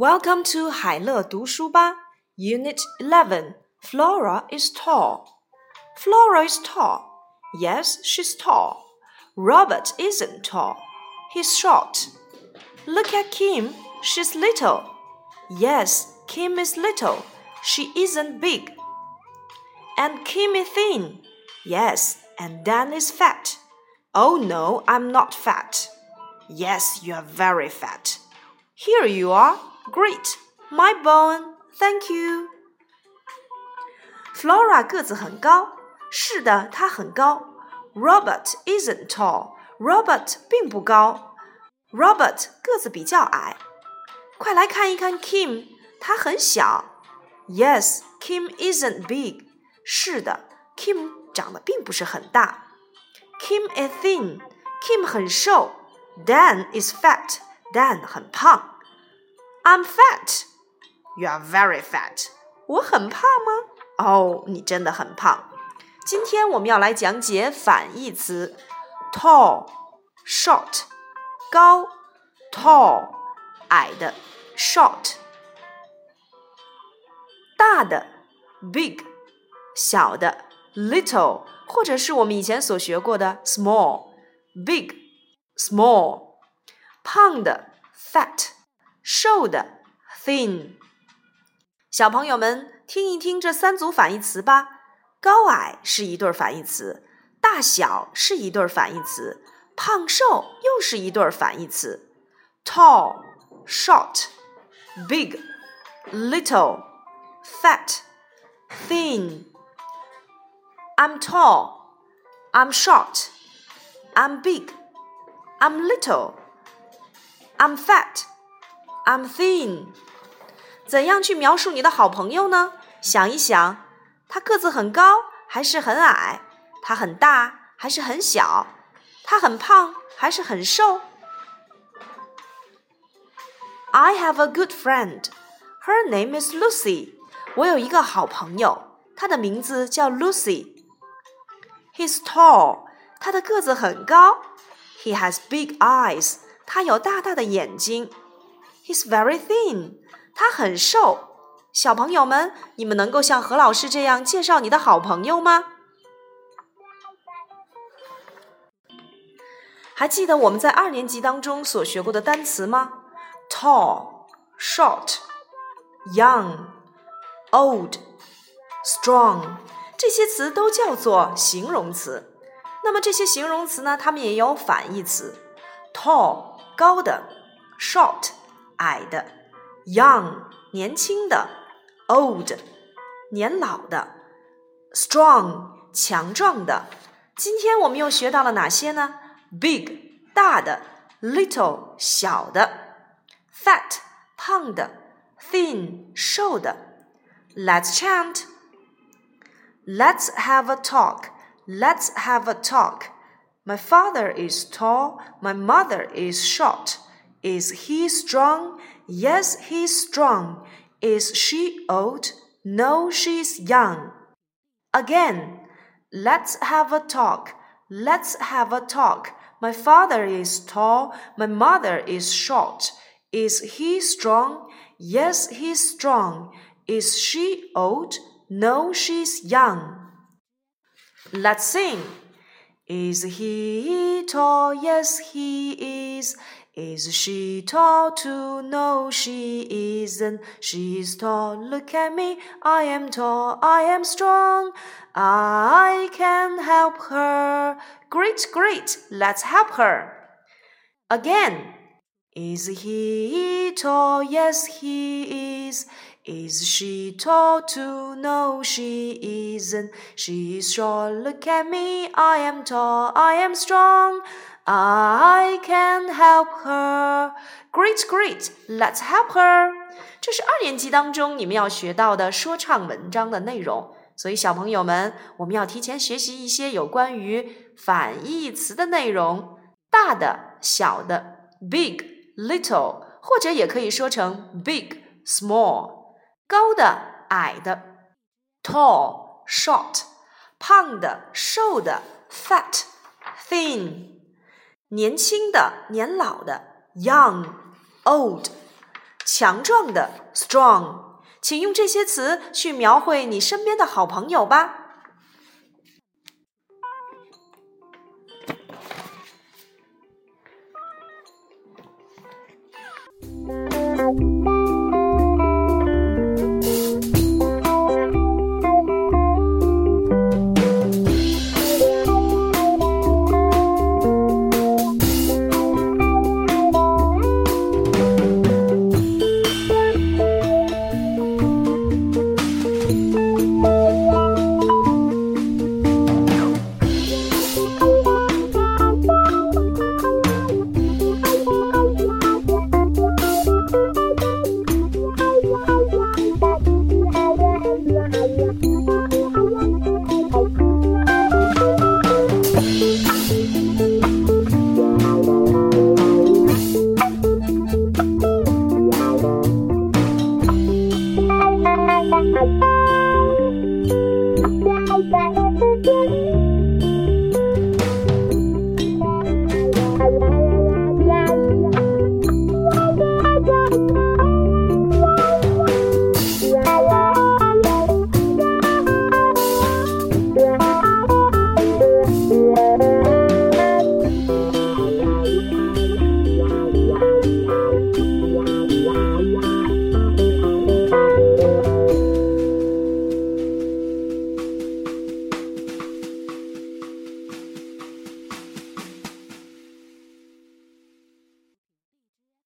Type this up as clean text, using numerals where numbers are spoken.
Welcome to 海乐读书吧 Unit 11 Flora is tall Flora is tall Yes, she's tall Robert isn't tall He's short Look at Kim, she's little Yes, Kim is little She isn't big And Kim is thin Yes, and Dan is fat Oh no, I'm not fat Yes, you're very fat Here you are, great, my bone, thank you Flora 个子很高是的她很高 Robert isn't tall Robert 并不高 Robert 个子比较矮快来看一看 Kim 她很小 Yes, Kim isn't big 是的 Kim 长得并不是很大 Kim is thin Kim 很瘦 Dan is fat Dan 很胖 I'm fat You are very fat 我很胖吗哦，你真的很胖今天我们要来讲解反义词 Tall Short 高 Tall 矮的 Short 大的 Big 小的 Little 或者是我们以前所学过的 Small Big Small胖的 fat 瘦的 thin 小朋友们听一听这三组反义词吧高矮是一对反义词大小是一对反义词胖瘦又是一对反义词 tall short big little fat thin I'm tall I'm short I'm big I'm little I'm fat, I'm thin. 怎样去描述你的好朋友呢？想一想，他个子很高还是很矮？他很大还是很小？他很胖还是很瘦 ？I have a good friend. Her name is Lucy. 我有一个好朋友，她的名字叫 Lucy. He's tall. 他的个子很高。He has big eyes.他有大大的眼睛 He's very thin 他很瘦小朋友们你们能够像何老师这样介绍你的好朋友吗还记得我们在二年级当中所学过的单词吗 Tall Short Young Old Strong 这些词都叫做形容词那么这些形容词呢它们也有反义词Tall 高的 Short 矮的 Young 年轻的 Old 年老的 Strong 强壮的今天我们又学到了哪些呢 Big 大的 Little 小的 Fat 胖的 Thin 瘦的 Let's chant Let's have a talk Let's have a talk My father is tall, my mother is short. Is he strong? Yes, he's strong. Is she old? No, she's young. Again, let's have a talk. Let's have a talk. My father is tall, my mother is short. Is he strong? Yes, he's strong. Is she old? No, she's young. Let's sing.Is he tall? Yes, he is. Is she tall too? No, she isn't. She's tall. Look at me. I am tall. I am strong. I can help her. Great, great. Let's help her. Again. Is he tall? Yes, he is.Is she tall too? No, she isn't. She's short. Look at me. I am tall. I am strong. I can help her. Great, great. Let's help her. 这是二年级当中你们要学到的说唱文章的内容。所以小朋友们，我们要提前学习一些有关于反义词的内容。大的、小的 big, little, 或者也可以说成 big, small.高的矮的 tall short 胖的瘦的 fat thin 年轻的年老的 young old 强壮的 strong， 请用这些词去描绘你身边的好朋友吧。